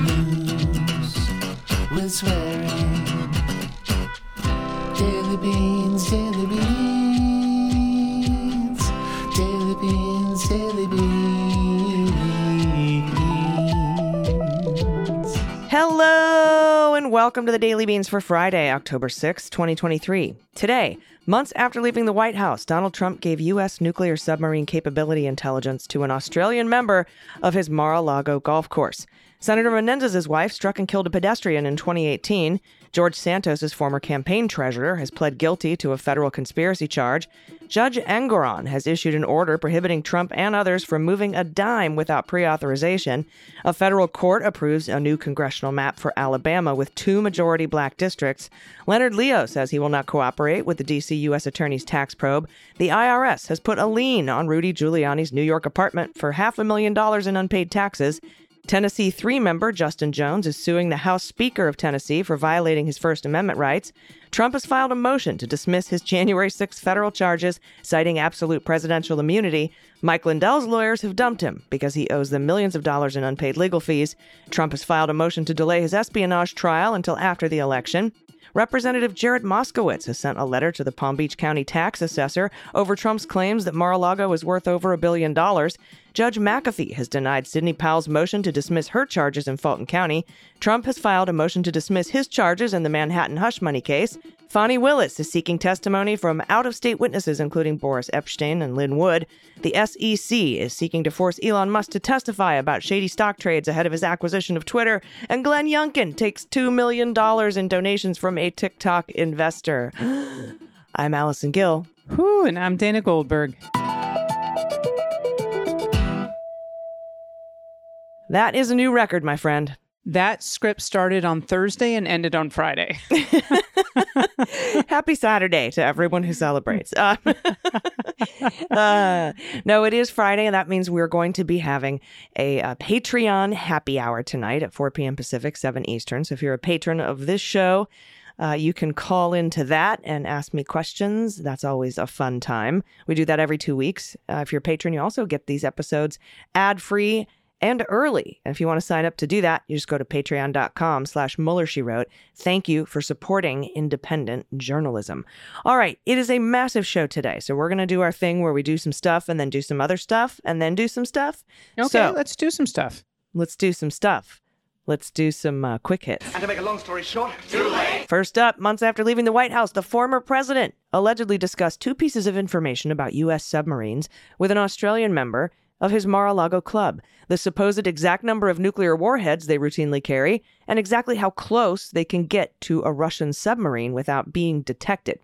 News with swearing. Daily Beans, Daily Beans. Daily Beans, Daily Beans. Hello and welcome to the Daily Beans for Friday, October 6, 2023. Today, months after leaving the White House, Donald Trump gave U.S. nuclear submarine capability intelligence to an Australian member of his Mar-a-Lago golf course. Senator Menendez's wife struck and killed a pedestrian in 2018. George Santos' former campaign treasurer has pled guilty to a federal conspiracy charge. Judge Engoron has issued an order prohibiting Trump and others from moving a dime without pre-authorization. A federal court approves a new congressional map for Alabama with 2 majority black districts. Leonard Leo says he will not cooperate with the D.C. U.S. Attorney's tax probe. The IRS has put a lien on Rudy Giuliani's New York apartment for $500,000 in unpaid taxes. Tennessee 3 member Justin Jones is suing the House Speaker of Tennessee for violating his First Amendment rights. Trump has filed a motion to dismiss his January 6 federal charges, citing absolute presidential immunity. Mike Lindell's lawyers have dumped him because he owes them millions of dollars in unpaid legal fees. Trump has filed a motion to delay his espionage trial until after the election. Representative Jared Moskowitz has sent a letter to the Palm Beach County tax assessor over Trump's claims that Mar-a-Lago is worth over $1 billion. Judge McAfee has denied Sidney Powell's motion to dismiss her charges in Fulton County. Trump has filed a motion to dismiss his charges in the Manhattan hush money case. Fani Willis is seeking testimony from out-of-state witnesses, including Boris Epshteyn and Lynn Wood. The SEC is seeking to force Elon Musk to testify about shady stock trades ahead of his acquisition of Twitter. And Glenn Youngkin takes $2 million in donations from a TikTok investor. I'm Allison Gill. Whew, and I'm Dana Goldberg. That is a new record, my friend. That script started on Thursday and ended on Friday. Happy Saturday to everyone who celebrates. No, it is Friday, and that means we're going to be having a Patreon happy hour tonight at 4 p.m. Pacific, 7 Eastern. So if you're a patron of this show, you can call into that and ask me questions. That's always a fun time. We do that every 2 weeks. If you're a patron, you also get these episodes ad-free and early. And if you want to sign up to do that, you just go to patreon.com/MuellerSheWrote. Thank you for supporting independent journalism. All right. It is a massive show today. So we're going to do our thing where we do some stuff and then do some other stuff and then do some stuff. Okay, so, let's do some stuff. Let's do some stuff. Let's do some quick hits. And to make a long story short, too late. First up, months after leaving the White House, the former president allegedly discussed two pieces of information about U.S. submarines with an Australian member of his Mar-a-Lago club. The supposed exact number of nuclear warheads they routinely carry and exactly how close they can get to a Russian submarine without being detected.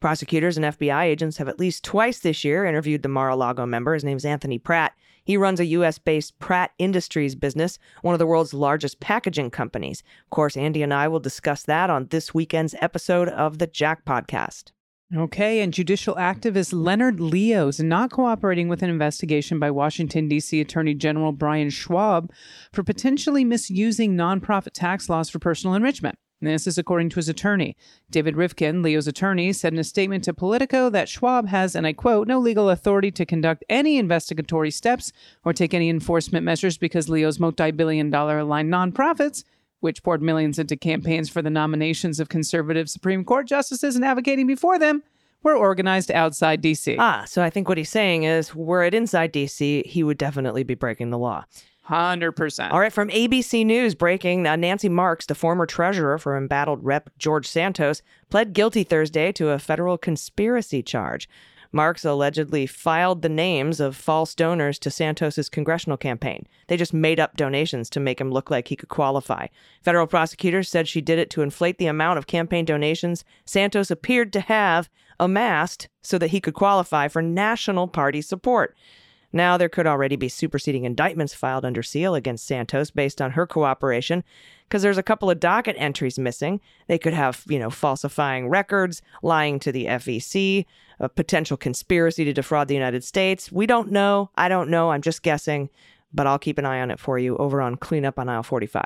Prosecutors and FBI agents have at least twice this year interviewed the Mar-a-Lago member. His name's Anthony Pratt. He runs a U.S.-based Pratt Industries business, one of the world's largest packaging companies. Of course, Andy and I will discuss that on this weekend's episode of the Jack Podcast. Okay, and judicial activist Leonard Leo is not cooperating with an investigation by Washington, D.C. Attorney General Brian Schwab for potentially misusing nonprofit tax laws for personal enrichment. This is according to his attorney. David Rifkin, Leo's attorney, said in a statement to Politico that Schwab has, and I quote, no legal authority to conduct any investigatory steps or take any enforcement measures because Leo's multi-billion-dollar aligned nonprofits, which poured millions into campaigns for the nominations of conservative Supreme Court justices and advocating before them, were organized outside D.C. Ah, so I think what he's saying is, were it inside D.C., he would definitely be breaking the law. 100%. All right. From ABC News breaking, Nancy Marks, the former treasurer for embattled Rep. George Santos, pled guilty Thursday to a federal conspiracy charge. Marks allegedly filed the names of false donors to Santos's congressional campaign. They just made up donations to make him look like he could qualify. Federal prosecutors said she did it to inflate the amount of campaign donations Santos appeared to have amassed so that he could qualify for national party support. Now, there could already be superseding indictments filed under seal against Santos based on her cooperation, because there's a couple of docket entries missing. They could have, falsifying records, lying to the FEC, a potential conspiracy to defraud the United States. We don't know. I don't know. I'm just guessing, but I'll keep an eye on it for you over on Cleanup on Aisle 45.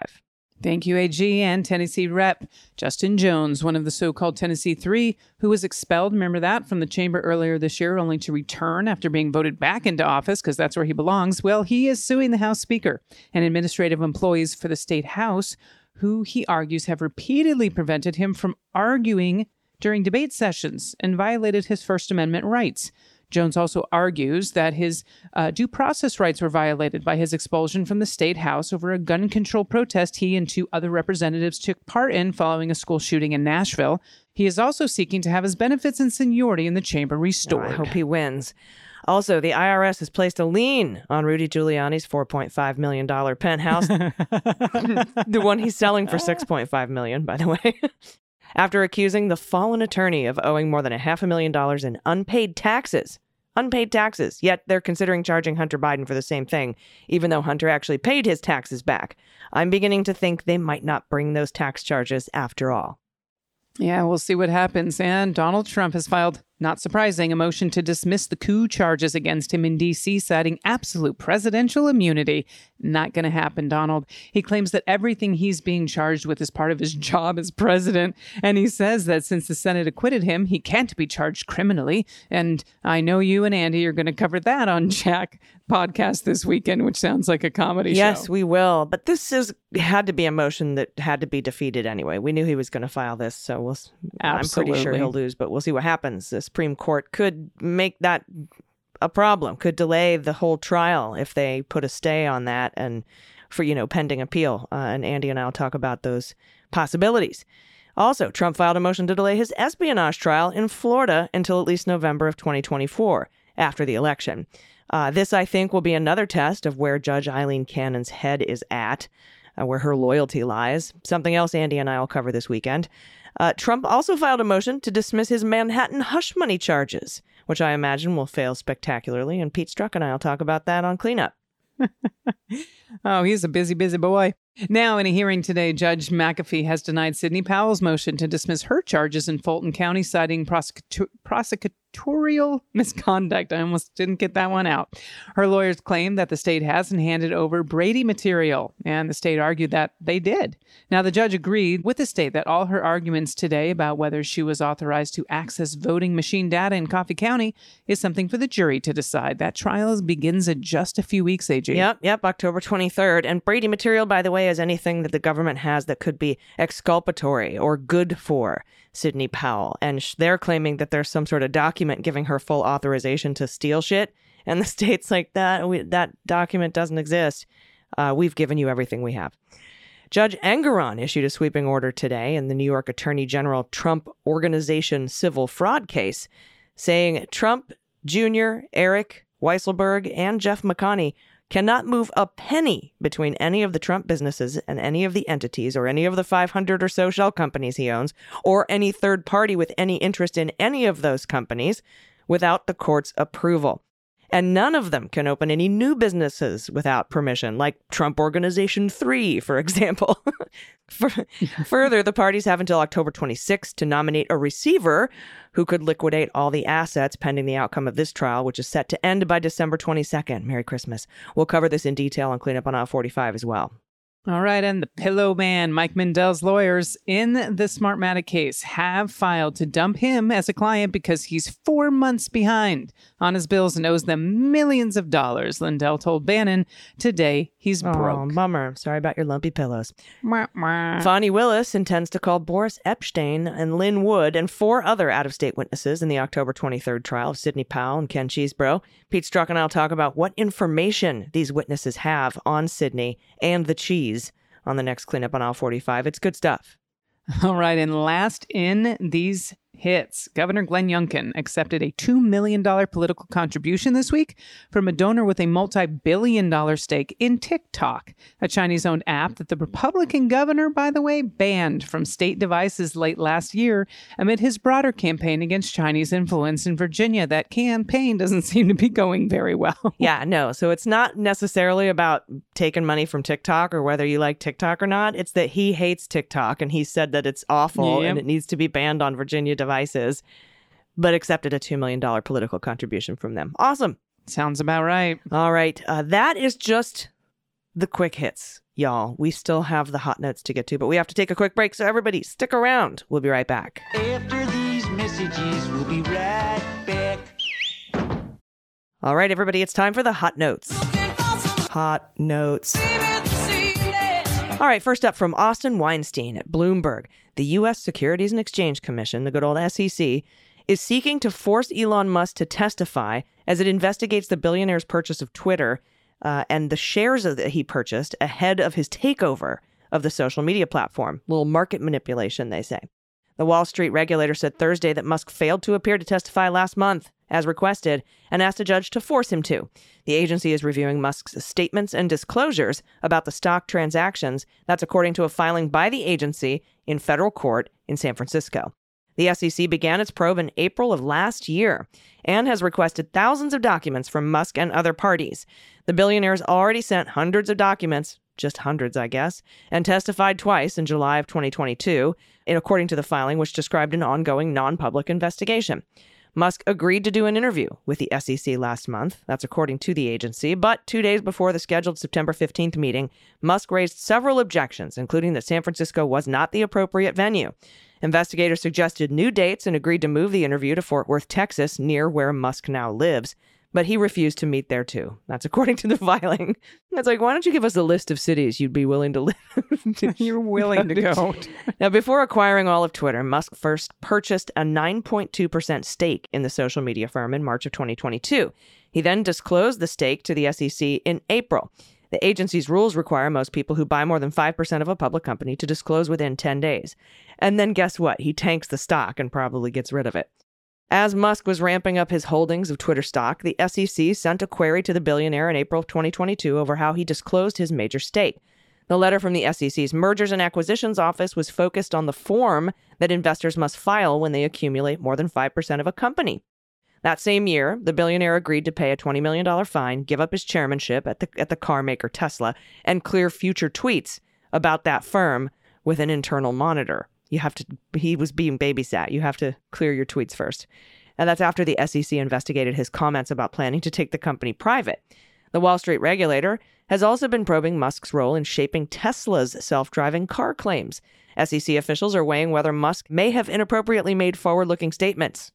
Thank you, AG, and Tennessee Rep. Justin Jones, one of the so-called Tennessee Three, who was expelled, remember that, from the chamber earlier this year, only to return after being voted back into office, because that's where he belongs. Well, he is suing the House Speaker and administrative employees for the state House, who he argues have repeatedly prevented him from arguing during debate sessions and violated his First Amendment rights. Jones also argues that his due process rights were violated by his expulsion from the state house over a gun control protest he and two other representatives took part in following a school shooting in Nashville. He is also seeking to have his benefits and seniority in the chamber restored. I hope he wins. Also, the IRS has placed a lien on Rudy Giuliani's $4.5 million penthouse, the one he's selling for $6.5 million, by the way. After accusing the fallen attorney of owing more than $500,000 in unpaid taxes. Yet they're considering charging Hunter Biden for the same thing, even though Hunter actually paid his taxes back. I'm beginning to think they might not bring those tax charges after all. Yeah, we'll see what happens. And Donald Trump has filed, not surprising, a motion to dismiss the coup charges against him in D.C., citing absolute presidential immunity. Not going to happen, Donald. He claims that everything he's being charged with is part of his job as president. And he says that since the Senate acquitted him, he can't be charged criminally. And I know you and Andy are going to cover that on Jack Podcast this weekend, which sounds like a comedy show. Yes, we will. But this had to be a motion that had to be defeated anyway. We knew he was going to file this, so I'm pretty sure he'll lose, but we'll see what happens. The Supreme Court could make that a problem, could delay the whole trial if they put a stay on that and for, pending appeal. And Andy and I will talk about those possibilities. Also, Trump filed a motion to delay his espionage trial in Florida until at least November of 2024 after the election. This, I think, will be another test of where Judge Eileen Cannon's head is at, where her loyalty lies. Something else Andy and I will cover this weekend. Trump also filed a motion to dismiss his Manhattan hush money charges, which I imagine will fail spectacularly. And Pete Strzok and I will talk about that on Cleanup. Oh, he's a busy, busy boy. Now, in a hearing today, Judge McAfee has denied Sidney Powell's motion to dismiss her charges in Fulton County, citing prosecutorial misconduct. I almost didn't get that one out. Her lawyers claim that the state hasn't handed over Brady material, and the state argued that they did. Now, the judge agreed with the state that all her arguments today about whether she was authorized to access voting machine data in Coffee County is something for the jury to decide. That trial begins in just a few weeks, AJ. Yep, October 23rd. And Brady material, by the way, is anything that the government has that could be exculpatory or good for Sidney Powell. And they're claiming that there's some sort of document giving her full authorization to steal shit. And the state's like, that document doesn't exist. We've given you everything we have. Judge Engoron issued a sweeping order today in the New York Attorney General Trump Organization civil fraud case, saying Trump Jr., Eric Weisselberg, and Jeff McConney cannot move a penny between any of the Trump businesses and any of the entities or any of the 500 or so shell companies he owns or any third party with any interest in any of those companies without the court's approval. And none of them can open any new businesses without permission, like Trump Organization 3, for example. Further, the parties have until October 26th to nominate a receiver who could liquidate all the assets pending the outcome of this trial, which is set to end by December 22nd. Merry Christmas. We'll cover this in detail on Cleanup on Aisle 45 as well. All right. And the pillow man, Mike Mindell's lawyers in the Smartmatic case have filed to dump him as a client because he's 4 months behind on his bills and owes them millions of dollars. Lindell told Bannon today he's broke. Oh, bummer. Sorry about your lumpy pillows. Fani Willis intends to call Boris Epshteyn and Lynn Wood and four other out-of-state witnesses in the October 23rd trial of Sidney Powell and Ken Cheesebro. Pete Strzok and I'll talk about what information these witnesses have on Sidney and the cheese on the next Cleanup on Aisle 45. It's good stuff. All right. And last in these hits, Governor Glenn Youngkin accepted a $2 million political contribution this week from a donor with a multi-billion-dollar stake in TikTok, a Chinese-owned app that the Republican governor, by the way, banned from state devices late last year amid his broader campaign against Chinese influence in Virginia. That campaign doesn't seem to be going very well. Yeah, no. So it's not necessarily about taking money from TikTok or whether you like TikTok or not. It's that he hates TikTok and he said that it's awful and it needs to be banned on Virginia devices, but accepted a $2 million political contribution from them. Awesome. Sounds about right. All right. That is just the quick hits, y'all. We still have the hot notes to get to, but we have to take a quick break. So everybody stick around. We'll be right back. After these messages, we'll be right back. All right, everybody. It's time for the hot notes. Hot notes. All right, first up from Austin Weinstein at Bloomberg. The U.S. Securities and Exchange Commission, the good old SEC, is seeking to force Elon Musk to testify as it investigates the billionaire's purchase of Twitter and the shares that he purchased ahead of his takeover of the social media platform. Little market manipulation, they say. The Wall Street regulator said Thursday that Musk failed to appear to testify last month, as requested, and asked a judge to force him to. The agency is reviewing Musk's statements and disclosures about the stock transactions. That's according to a filing by the agency in federal court in San Francisco. The SEC began its probe in April of last year and has requested thousands of documents from Musk and other parties. The billionaire's already sent hundreds of documents, just hundreds, I guess, and testified twice in July of 2022, according to the filing, which described an ongoing non-public investigation. Musk agreed to do an interview with the SEC last month. That's according to the agency. But 2 days before the scheduled September 15th meeting, Musk raised several objections, including that San Francisco was not the appropriate venue. Investigators suggested new dates and agreed to move the interview to Fort Worth, Texas, near where Musk now lives. But he refused to meet there, too. That's according to the filing. That's like, why don't you give us a list of cities you'd be willing to live? You're willing to go. Now, before acquiring all of Twitter, Musk first purchased a 9.2% stake in the social media firm in March of 2022. He then disclosed the stake to the SEC in April. The agency's rules require most people who buy more than 5% of a public company to disclose within 10 days. And then guess what? He tanks the stock and probably gets rid of it. As Musk was ramping up his holdings of Twitter stock, the SEC sent a query to the billionaire in April of 2022 over how he disclosed his major stake. The letter from the SEC's Mergers and Acquisitions Office was focused on the form that investors must file when they accumulate more than 5% of a company. That same year, the billionaire agreed to pay a $20 million fine, give up his chairmanship at the carmaker Tesla, and clear future tweets about that firm with an internal monitor. You have to, he was being babysat. You have to clear your tweets first. And that's after the SEC investigated his comments about planning to take the company private. The Wall Street regulator has also been probing Musk's role in shaping Tesla's self-driving car claims. SEC officials are weighing whether Musk may have inappropriately made forward-looking statements.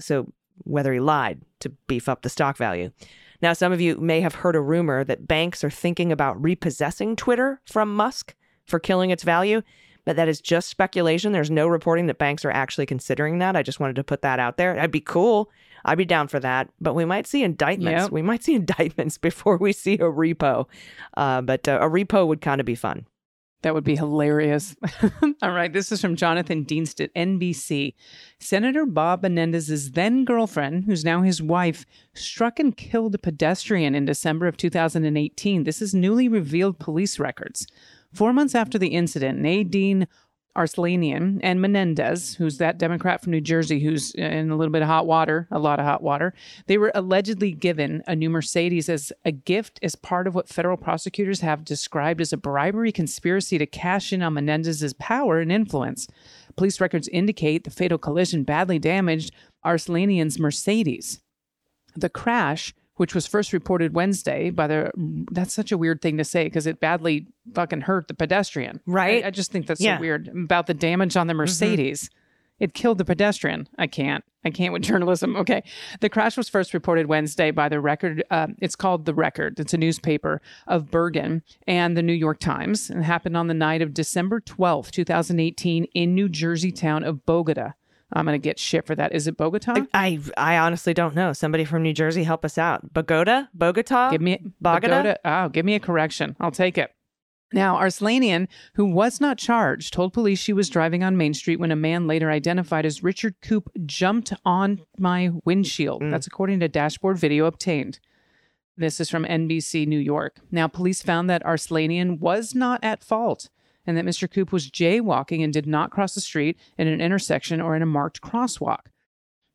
So whether he lied to beef up the stock value. Now, some of you may have heard a rumor that banks are thinking about repossessing Twitter from Musk for killing its value, but that is just speculation. There's no reporting that banks are actually considering that. I just wanted to put that out there. That'd be cool. I'd be down for that. But we might see indictments. Yep. We might see indictments before we see a repo. But a repo would kind of be fun. That would be hilarious. All right. This is from Jonathan Dienst at NBC. Senator Bob Menendez's then girlfriend, who's now his wife, struck and killed a pedestrian in December of 2018. This is newly revealed police records. 4 months after the incident, Nadine Arslanian and Menendez, who's that Democrat from New Jersey who's in a little bit of hot water, a lot of hot water, they were allegedly given a new Mercedes as a gift as part of what federal prosecutors have described as a bribery conspiracy to cash in on Menendez's power and influence. Police records indicate the fatal collision badly damaged Arslanian's Mercedes. The crash, which was first reported Wednesday by the, that's such a weird thing to say because it badly fucking hurt the pedestrian. Right. I just think that's so weird about the damage on the Mercedes. Mm-hmm. It killed the pedestrian. I can't with journalism. Okay. The crash was first reported Wednesday by the Record. It's called The Record. It's a newspaper of Bergen and the New York Times. It happened on the night of December 12th, 2018 in New Jersey town of Bogota. I'm going to get shit for that. Is it Bogota? I honestly don't know. Somebody from New Jersey, help us out. Bogota? Bogota? Oh, give me a correction. I'll take it. Now, Arslanian, who was not charged, told police she was driving on Main Street when a man later identified as Richard Koop jumped on my windshield. That's according to dashboard video obtained. This is from NBC New York. Now, police found that Arslanian was not at fault, and that Mr. Koop was jaywalking and did not cross the street in an intersection or in a marked crosswalk.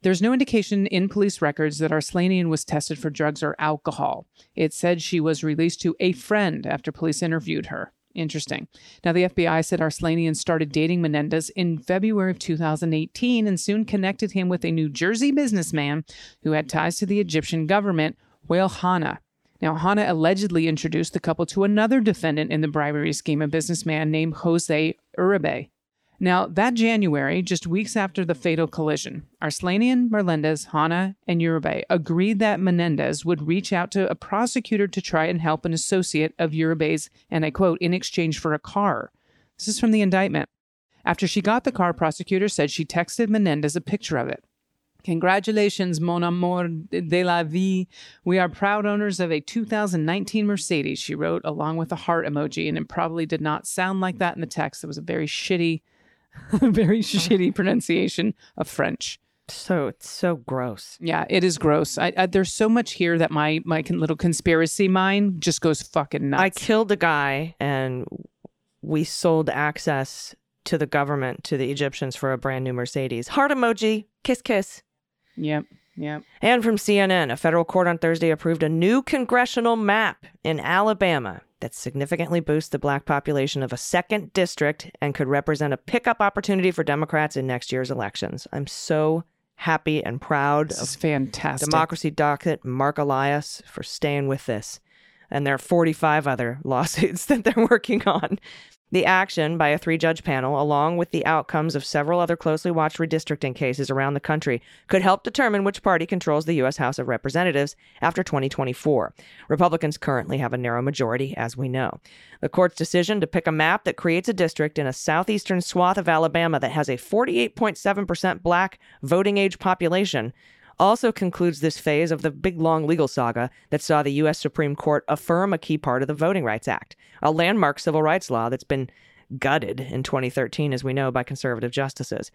There's no indication in police records that Arslanian was tested for drugs or alcohol. It said she was released to a friend after police interviewed her. Interesting. Now, the FBI said Arslanian started dating Menendez in February of 2018 and soon connected him with a New Jersey businessman who had ties to the Egyptian government, Wael Hana. Now, Hana allegedly introduced the couple to another defendant in the bribery scheme, a businessman named Jose Uribe. Now, that January, just weeks after the fatal collision, Arslanian, Menendez, Hana, and Uribe agreed that Menendez would reach out to a prosecutor to try and help an associate of Uribe's, and I quote, in exchange for a car. This is from the indictment. After she got the car, prosecutor said she texted Menendez a picture of it. Congratulations, mon amour de la vie. We are proud owners of a 2019 Mercedes, she wrote, along with a heart emoji. And it probably did not sound like that in the text. It was a very shitty pronunciation of French. So it's so gross. Yeah, it is gross. There's so much here that my little conspiracy mind just goes fucking nuts. I killed a guy and we sold access to the government, to the Egyptians for a brand new Mercedes. Heart emoji. Kiss, kiss. Yep. Yep. And from CNN, a federal court on Thursday approved a new congressional map in Alabama that significantly boosts the black population of a second district and could represent a pickup opportunity for Democrats in next year's elections. I'm so happy and proud of fantastic Democracy Docket, Mark Elias, for staying with this. And there are 45 other lawsuits that they're working on. The action by a 3-judge panel, along with the outcomes of several other closely watched redistricting cases around the country, could help determine which party controls the U.S. House of Representatives after 2024. Republicans currently have a narrow majority, as we know. The court's decision to pick a map that creates a district in a southeastern swath of Alabama that has a 48.7% black voting age population also concludes this phase of the big, long legal saga that saw the U.S. Supreme Court affirm a key part of the Voting Rights Act, a landmark civil rights law that's been gutted in 2013, as we know, by conservative justices.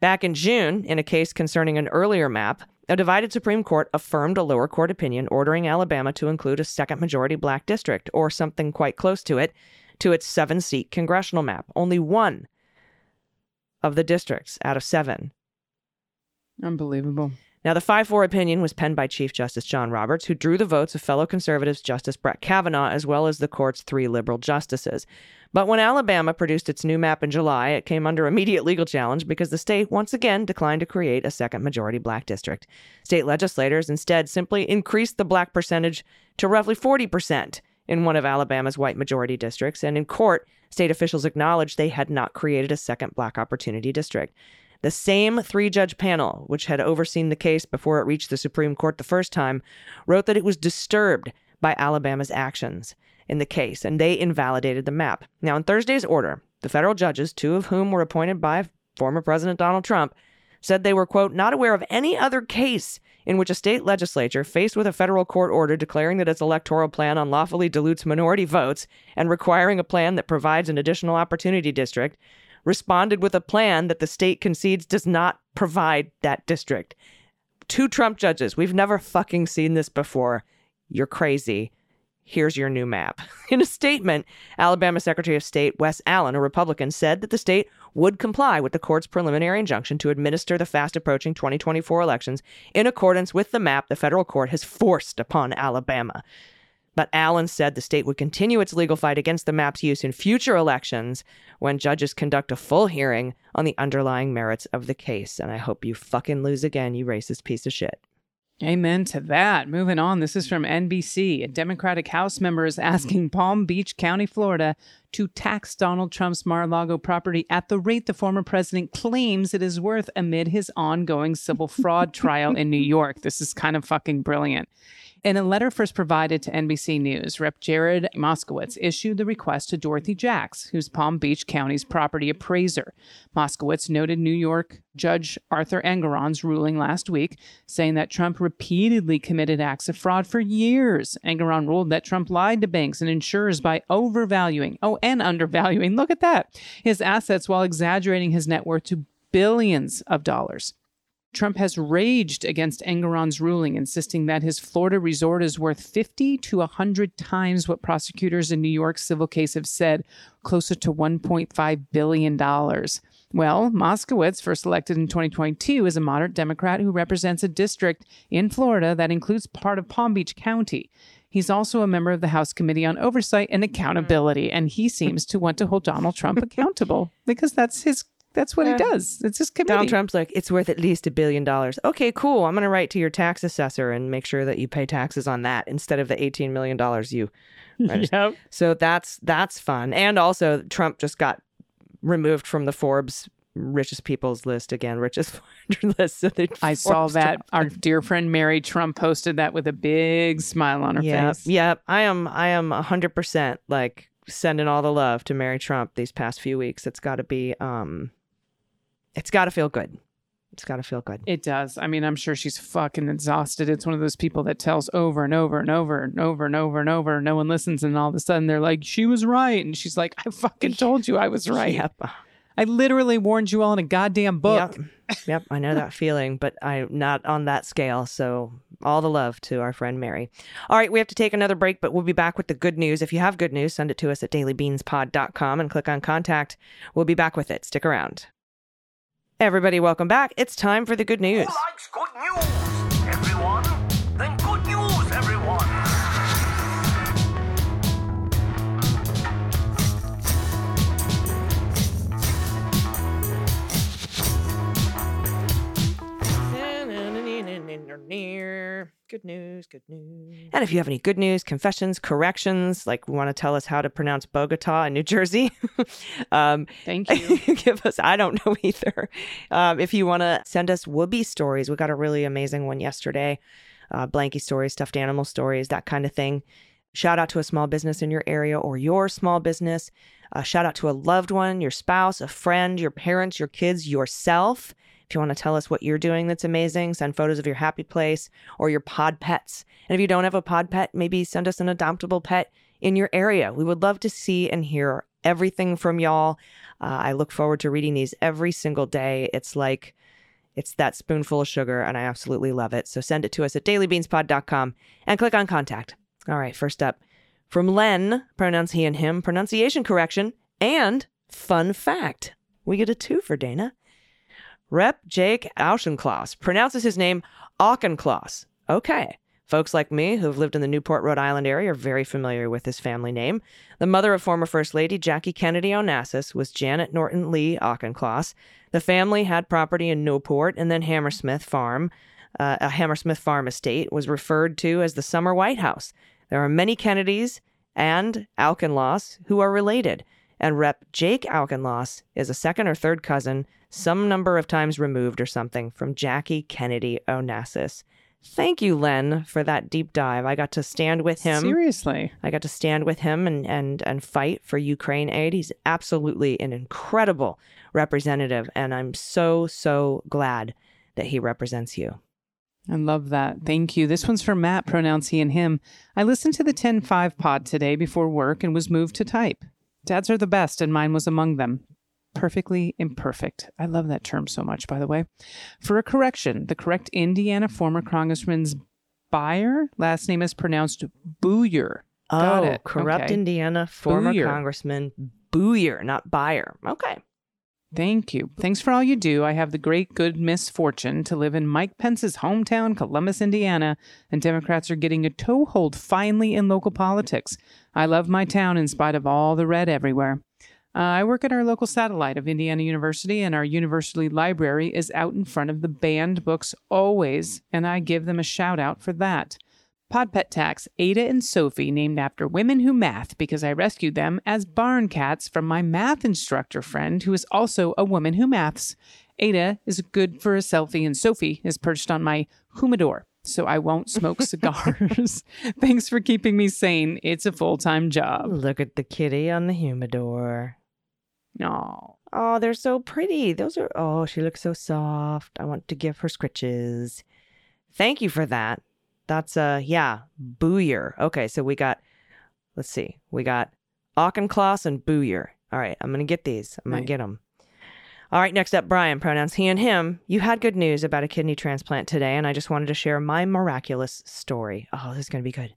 Back in June, in a case concerning an earlier map, a divided Supreme Court affirmed a lower court opinion ordering Alabama to include a second majority black district, or something quite close to it, to its 7-seat congressional map. Only one of the districts out of 7. Unbelievable. Now, the 5-4 opinion was penned by Chief Justice John Roberts, who drew the votes of fellow conservatives Justice Brett Kavanaugh, as well as the court's 3 liberal justices. But when Alabama produced its new map in July, it came under immediate legal challenge because the state once again declined to create a second majority black district. State legislators instead simply increased the black percentage to roughly 40% in one of Alabama's white majority districts, and in court, state officials acknowledged they had not created a second black opportunity district. The same 3-judge panel, which had overseen the case before it reached the Supreme Court the first time, wrote that it was disturbed by Alabama's actions in the case, and they invalidated the map. Now, in Thursday's order, the federal judges, 2 of whom were appointed by former President Donald Trump, said they were, quote, not aware of any other case in which a state legislature faced with a federal court order declaring that its electoral plan unlawfully dilutes minority votes and requiring a plan that provides an additional opportunity district, responded with a plan that the state concedes does not provide that district. 2 Trump judges. We've never fucking seen this before. You're crazy. Here's your new map. In a statement, Alabama Secretary of State Wes Allen, a Republican, said that the state would comply with the court's preliminary injunction to administer the fast-approaching 2024 elections in accordance with the map the federal court has forced upon Alabama. But Allen said the state would continue its legal fight against the map's use in future elections when judges conduct a full hearing on the underlying merits of the case. And I hope you fucking lose again, you racist piece of shit. Amen to that. Moving on, this is from NBC. A Democratic House member is asking Palm Beach County, Florida, to tax Donald Trump's Mar-a-Lago property at the rate the former president claims it is worth amid his ongoing civil fraud trial in New York. This is kind of fucking brilliant. In a letter first provided to NBC News, Rep. Jared Moskowitz issued the request to Dorothy Jacks, who's Palm Beach County's property appraiser. Moskowitz noted New York Judge Arthur Engoron's ruling last week, saying that Trump repeatedly committed acts of fraud for years. Engoron ruled that Trump lied to banks and insurers by overvaluing, and undervaluing, look at that, his assets while exaggerating his net worth to billions of dollars. Trump has raged against Engoron's ruling, insisting that his Florida resort is worth 50 to 100 times what prosecutors in New York's civil case have said, closer to $1.5 billion. Well, Moskowitz, first elected in 2022, is a moderate Democrat who represents a district in Florida that includes part of Palm Beach County. He's also a member of the House Committee on Oversight and Accountability, and he seems to want to hold Donald Trump accountable because that's what he does. It's his committee. Donald Trump's like, it's worth at least $1 billion. Okay, cool. I'm going to write to your tax assessor and make sure that you pay taxes on that instead of the $18 million you registered. Yep. So that's fun. And also, Trump just got removed from the Forbes richest people's list again, richest 400 list. So I saw that. Our dear friend Mary Trump posted that with a big smile on her face. Yep. I am 100% like sending all the love to Mary Trump these past few weeks. It's got to be it's got to feel good. It's got to feel good. It does. I mean, I'm sure she's fucking exhausted. It's one of those people that tells over and over and over and over and over and over. No one listens. And all of a sudden they're like, she was right. And she's like, I fucking told you I was right. Yep. I literally warned you all in a goddamn book. Yep. I know that feeling, but I'm not on that scale. So all the love to our friend Mary. All right. We have to take another break, but we'll be back with the good news. If you have good news, send it to us at dailybeanspod.com and click on contact. We'll be back with it. Stick around. Everybody, welcome back. It's time for the good news. Who likes good news, everyone? Then good news, everyone. Good news, good news. And if you have any good news, confessions, corrections, like want to tell us how to pronounce Bogota in New Jersey. Thank you. Give us, I don't know either. If you want to send us whoopee stories, we got a really amazing one yesterday. Blankie stories, stuffed animal stories, that kind of thing. Shout out to a small business in your area or your small business. Shout out to a loved one, your spouse, a friend, your parents, your kids, yourself. If you want to tell us what you're doing that's amazing, send photos of your happy place or your pod pets. And if you don't have a pod pet, maybe send us an adoptable pet in your area. We would love to see and hear everything from y'all. I look forward to reading these every single day. It's that spoonful of sugar, and I absolutely love it. So send it to us at dailybeanspod.com and click on contact. All right, first up from Len, pronouns he and him, pronunciation correction, and fun fact. We get a 2 for Dana. Rep. Jake Auchincloss pronounces his name Auchincloss. Okay. Folks like me who've lived in the Newport, Rhode Island area are very familiar with his family name. The mother of former First Lady Jackie Kennedy Onassis was Janet Norton Lee Auchincloss. The family had property in Newport and then Hammersmith Farm. A Hammersmith Farm estate was referred to as the Summer White House. There are many Kennedys and Auchincloss who are related. And Rep. Jake Auchincloss is a second or third cousin, some number of times removed or something, from Jackie Kennedy Onassis. Thank you, Len, for that deep dive. I got to stand with him. Seriously. I got to stand with him and fight for Ukraine aid. He's absolutely an incredible representative, and I'm so, so glad that he represents you. I love that. Thank you. This one's for Matt, pronouns he and him. I listened to the 10-5 pod today before work and was moved to type. Dads are the best, and mine was among them. Perfectly imperfect. I love that term so much, by the way. For a correction, the correct Indiana former Congressman's Byer last name is pronounced Booyer. Got it. Corrupt okay. Indiana former Booyer. Congressman Booyer, not Byer. Okay. Thank you. Thanks for all you do. I have the great good misfortune to live in Mike Pence's hometown, Columbus, Indiana, and Democrats are getting a toehold finally in local politics. I love my town in spite of all the red everywhere. I work at our local satellite of Indiana University, and our university library is out in front of the banned books always, and I give them a shout out for that. Pod pet tax, Ada and Sophie, named after women who math because I rescued them as barn cats from my math instructor friend who is also a woman who maths. Ada is good for a selfie and Sophie is perched on my humidor, so I won't smoke cigars. Thanks for keeping me sane. It's a full-time job. Look at the kitty on the humidor. Aww. Oh, they're so pretty. Those are, oh, she looks so soft. I want to give her scritches. Thank you for that. That's yeah, Booyer. Okay, so we got, let's see, we got Auchincloss and Booyer. All right, I'm going to get these. I'm going to get them. All right, next up, Brian, pronouns he and him. You had good news about a kidney transplant today, and I just wanted to share my miraculous story. Oh, this is going to be good.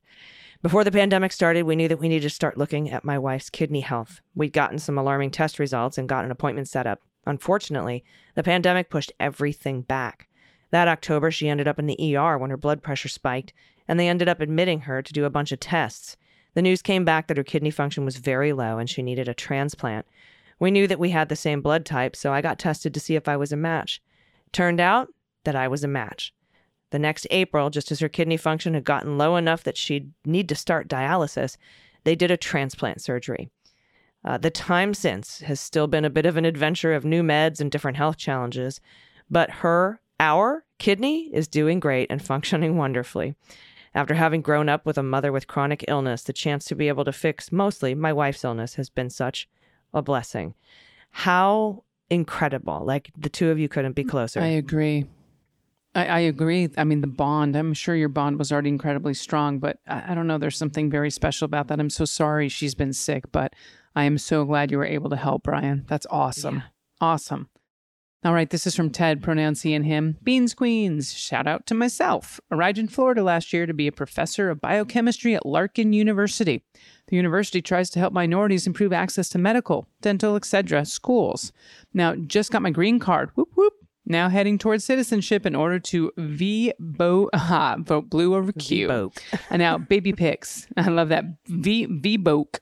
Before the pandemic started, we knew that we needed to start looking at my wife's kidney health. We'd gotten some alarming test results and got an appointment set up. Unfortunately, the pandemic pushed everything back. That October, she ended up in the ER when her blood pressure spiked, and they ended up admitting her to do a bunch of tests. The news came back that her kidney function was very low and she needed a transplant. We knew that we had the same blood type, so I got tested to see if I was a match. Turned out that I was a match. The next April, just as her kidney function had gotten low enough that she'd need to start dialysis, they did a transplant surgery. The time since has still been a bit of an adventure of new meds and different health challenges, but Our kidney is doing great and functioning wonderfully. After having grown up with a mother with chronic illness, the chance to be able to fix mostly my wife's illness has been such a blessing. How incredible. Like, the two of you couldn't be closer. I agree. I agree. I mean, the bond, I'm sure your bond was already incredibly strong, but I don't know. There's something very special about that. I'm so sorry she's been sick, but I am so glad you were able to help, Brian. That's awesome. Yeah. Awesome. All right, this is from Ted, pronouns he and him. Beans Queens, shout out to myself. Arrived in Florida last year to be a professor of biochemistry at Larkin University. The university tries to help minorities improve access to medical, dental, etc. schools. Now, just got my green card. Whoop, whoop. Now heading towards citizenship in order to vote blue over Q. V-boke. And now, baby pics. I love that. V-boke.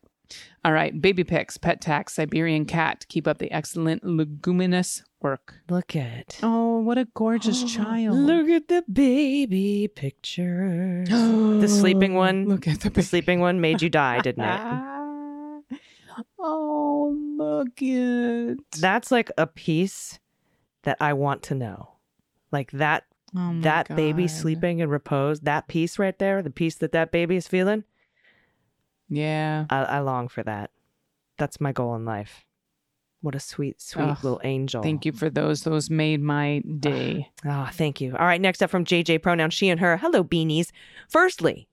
All right, baby pics, pet tax, Siberian cat. Keep up the excellent leguminous work. Look at. Oh, what a gorgeous child. Look at the baby picture. The sleeping one. Look at the sleeping one made you die, didn't it? Oh, look at. That's like a piece that I want to know. Like that, that baby sleeping in repose, that piece right there, the piece that baby is feeling. Yeah. I long for that. That's my goal in life. What a sweet, sweet little angel. Thank you for those. Those made my day. Oh, thank you. All right. Next up from JJ, pronoun she and her. Hello, beanies. Firstly,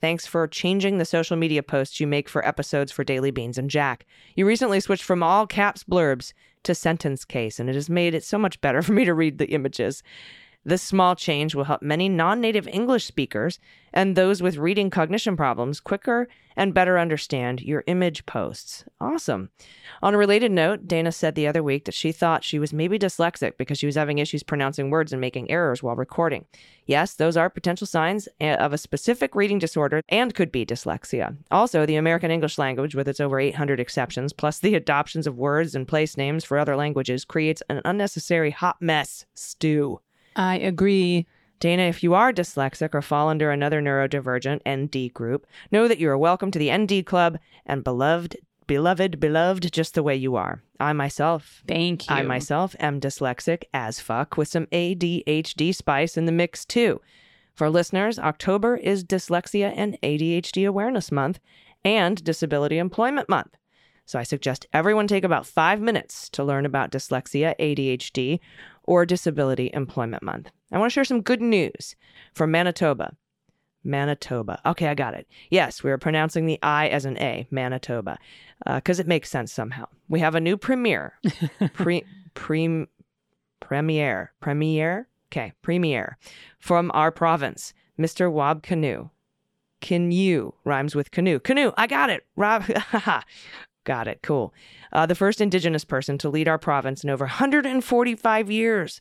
thanks for changing the social media posts you make for episodes for Daily Beans and Jack. You recently switched from all caps blurbs to sentence case, and it has made it so much better for me to read the images. This small change will help many non-native English speakers and those with reading cognition problems quicker and better understand your image posts. Awesome. On a related note, Dana said the other week that she thought she was maybe dyslexic because she was having issues pronouncing words and making errors while recording. Yes, those are potential signs of a specific reading disorder and could be dyslexia. Also, the American English language, with its over 800 exceptions, plus the adoptions of words and place names for other languages, creates an unnecessary hot mess stew. I agree. Dana, if you are dyslexic or fall under another neurodivergent ND group, know that you are welcome to the ND Club and beloved just the way you are. I myself am dyslexic as fuck with some ADHD spice in the mix too. For listeners, October is Dyslexia and ADHD Awareness Month and Disability Employment Month. So I suggest everyone take about 5 minutes to learn about dyslexia, ADHD, or Disability Employment Month. I want to share some good news from Manitoba. Manitoba. Okay, I got it. Yes, we are pronouncing the I as an A, Manitoba, because it makes sense somehow. We have a new premier from our province, Mr. Wab Canoe. Canoe rhymes with canoe. Canoe, I got it. Rob, haha. Got it. Cool. The first Indigenous person to lead our province in over 145 years.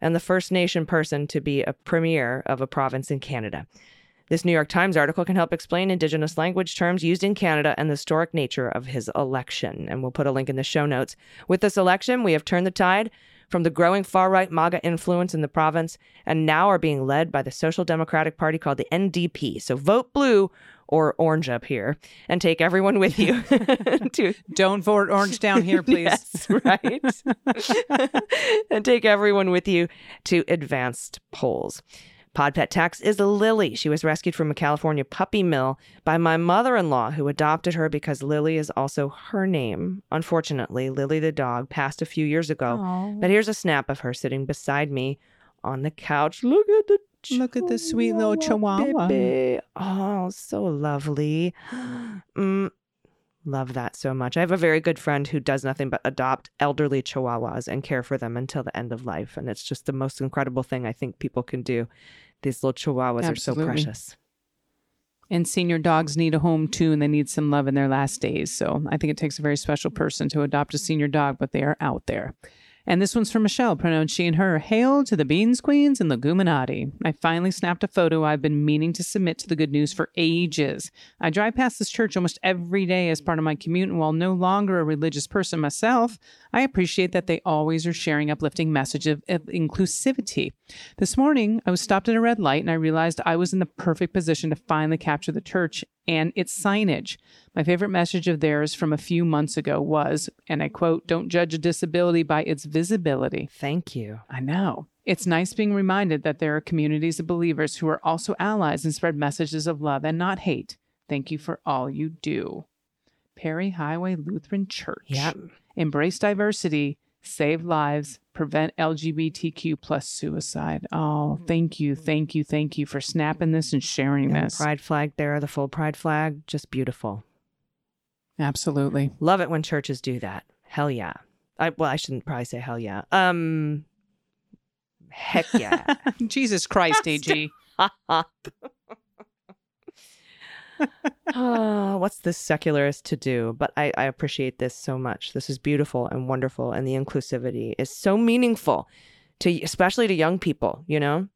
And the first Nation person to be a premier of a province in Canada. This New York Times article can help explain Indigenous language terms used in Canada and the historic nature of his election. And we'll put a link in the show notes. With this election, we have turned the tide from the growing far-right MAGA influence in the province and now are being led by the Social Democratic Party called the NDP. So vote blue or orange up here and take everyone with you. Don't vote orange down here, please. Yes, right? And take everyone with you to advanced polls. Podpet Tax is Lily. She was rescued from a California puppy mill by my mother-in-law, who adopted her because Lily is also her name. Unfortunately, Lily the dog passed a few years ago. Aww. But here's a snap of her sitting beside me on the couch. Look at the sweet little chihuahua. Baby. Oh, so lovely. Love that so much. I have a very good friend who does nothing but adopt elderly chihuahuas and care for them until the end of life. And it's just the most incredible thing I think people can do. These little chihuahuas Absolutely. Are so precious. And senior dogs need a home too, and they need some love in their last days. So I think it takes a very special person to adopt a senior dog, but they are out there. And this one's from Michelle, pronouns she and her. Hail to the Beans Queens and Leguminati. I finally snapped a photo I've been meaning to submit to the good news for ages. I drive past this church almost every day as part of my commute, and while no longer a religious person myself, I appreciate that they always are sharing uplifting messages of inclusivity. This morning, I was stopped at a red light, and I realized I was in the perfect position to finally capture the church and its signage. My favorite message of theirs from a few months ago was, and I quote, "Don't judge a disability by its visibility." Thank you. I know. It's nice being reminded that there are communities of believers who are also allies and spread messages of love and not hate. Thank you for all you do. Perry Highway Lutheran Church. Yep. Embrace diversity, save lives, prevent LGBTQ+ suicide. Oh, thank you for snapping this and sharing this. Pride flag there, the full pride flag, just beautiful. Absolutely. Love it when churches do that. Hell yeah. I shouldn't probably say hell yeah. Heck yeah. Jesus Christ, AG. What's this secularist to do? But I appreciate this so much. This is beautiful and wonderful, and the inclusivity is so meaningful, especially to young people, you know?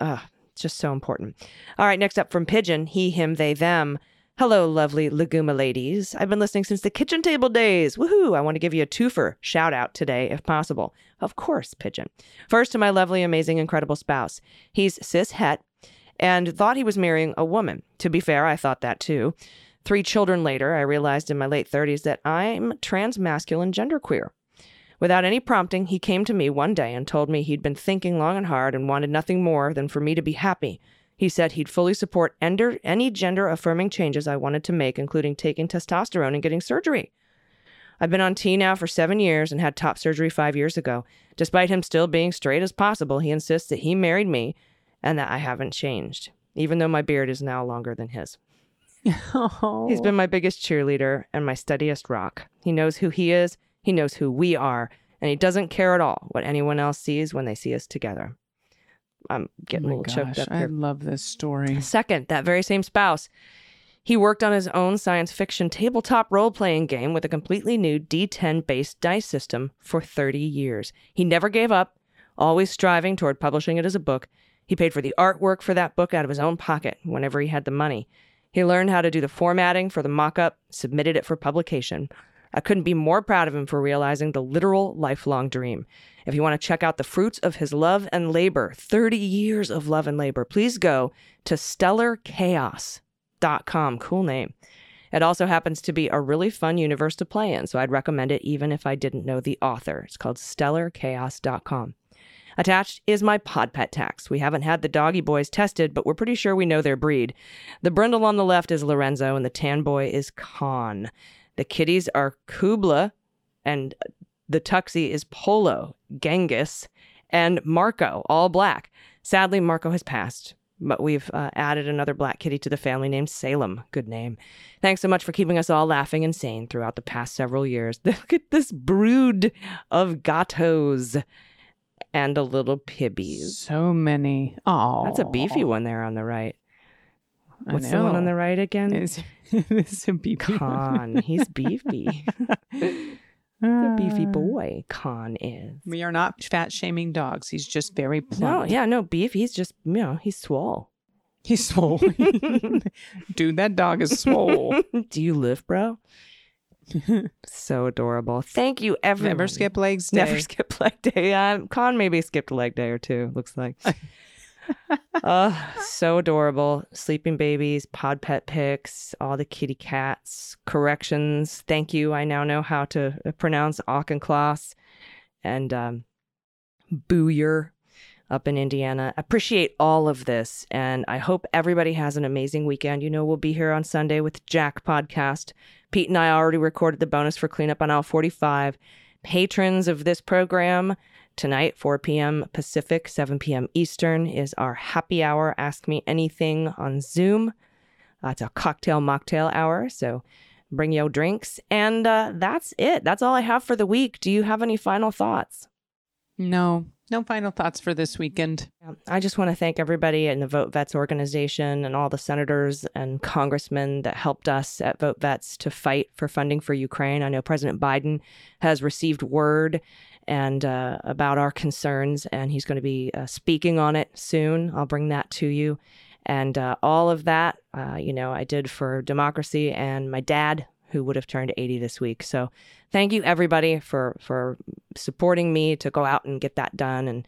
It's just so important. All right, next up from Pigeon, he, him, they, them. Hello, lovely Leguma ladies. I've been listening since the kitchen table days. Woohoo! I want to give you a twofer shout out today, if possible. Of course, Pigeon. First, to my lovely, amazing, incredible spouse. He's cis het and thought he was marrying a woman. To be fair, I thought that too. 3 children later, I realized in my late 30s that I'm transmasculine genderqueer. Without any prompting, he came to me one day and told me he'd been thinking long and hard and wanted nothing more than for me to be happy. He said he'd fully support any gender-affirming changes I wanted to make, including taking testosterone and getting surgery. I've been on T now for 7 years and had top surgery 5 years ago. Despite him still being straight as possible, he insists that he married me and that I haven't changed, even though my beard is now longer than his. Oh. He's been my biggest cheerleader and my steadiest rock. He knows who he is, he knows who we are, And he doesn't care at all what anyone else sees when they see us together. I'm getting a little choked up here. I love this story. Second, that very same spouse. He worked on his own science fiction tabletop role-playing game with a completely new D10-based dice system for 30 years. He never gave up, always striving toward publishing it as a book. He paid for the artwork for that book out of his own pocket whenever he had the money. He learned how to do the formatting for the mock-up, submitted it for publication. I couldn't be more proud of him for realizing the literal lifelong dream. If you want to check out the fruits of his love and labor, 30 years of love and labor, please go to stellarchaos.com. Cool name. It also happens to be a really fun universe to play in, so I'd recommend it even if I didn't know the author. It's called stellarchaos.com. Attached is my pod pet tax. We haven't had the doggy boys tested, but we're pretty sure we know their breed. The brindle on the left is Lorenzo, and the tan boy is Khan. The kitties are Kubla, and the tuxie is Polo, Genghis, and Marco, all black. Sadly, Marco has passed, but we've added another black kitty to the family named Salem. Good name. Thanks so much for keeping us all laughing and sane throughout the past several years. Look at this brood of gatos and the little pibbies. So many. Oh, that's a beefy one there on the right. What's the one on the right again? It's a beefy Khan. He's beefy. The beefy boy Khan is. We are not fat shaming dogs. He's just very plump. No, yeah, no beef. He's just, you know, he's swole. He's swole. Dude, that dog is swole. Do you live, bro? So adorable. Thank you, everyone. Never skip legs day. Never skip leg day. Khan maybe skipped a leg day or two, looks like. So adorable. Sleeping babies, pod pet pics, all the kitty cats, corrections. Thank you. I now know how to pronounce Auchincloss and Booyer up in Indiana. Appreciate all of this. And I hope everybody has an amazing weekend. You know, we'll be here on Sunday with Jack Podcast. Pete and I already recorded the bonus for Cleanup on Aisle 45. Patrons of this program, tonight, 4 p.m. Pacific, 7 p.m. Eastern, is our happy hour. Ask Me Anything on Zoom. It's a cocktail mocktail hour, so bring your drinks. And that's it. That's all I have for the week. Do you have any final thoughts? No. No final thoughts for this weekend. I just want to thank everybody in the Vote Vets organization and all the senators and congressmen that helped us at Vote Vets to fight for funding for Ukraine. I know President Biden has received word and about our concerns, and he's going to be speaking on it soon. I'll bring that to you. And all of that, you know, I did for democracy and my dad, who would have turned 80 this week. So thank you, everybody, for supporting me to go out and get that done. And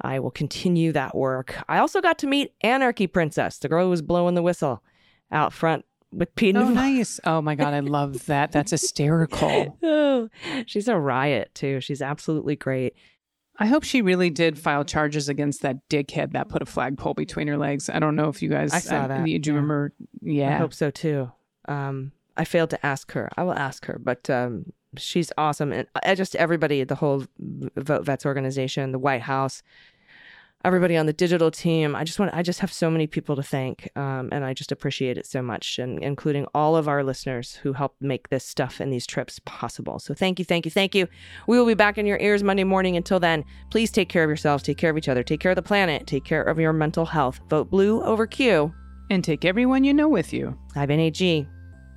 I will continue that work. I also got to meet Anarchy Princess, the girl who was blowing the whistle out front with Pete. Oh, nice. Oh, my God. I love that. That's hysterical. Oh, she's a riot, too. She's absolutely great. I hope she really did file charges against that dickhead that put a flagpole between her legs. I don't know if you guys... I saw that. Do you remember? Yeah. I hope so, too. I failed to ask her. I will ask her, but she's awesome. And just everybody, the whole Vote Vets organization, the White House, everybody on the digital team. I just have so many people to thank, and I just appreciate it so much, and including all of our listeners who helped make this stuff and these trips possible. So thank you, thank you, thank you. We will be back in your ears Monday morning. Until then, please take care of yourselves, take care of each other, take care of the planet, take care of your mental health. Vote blue over Q. And take everyone you know with you. I've been AG.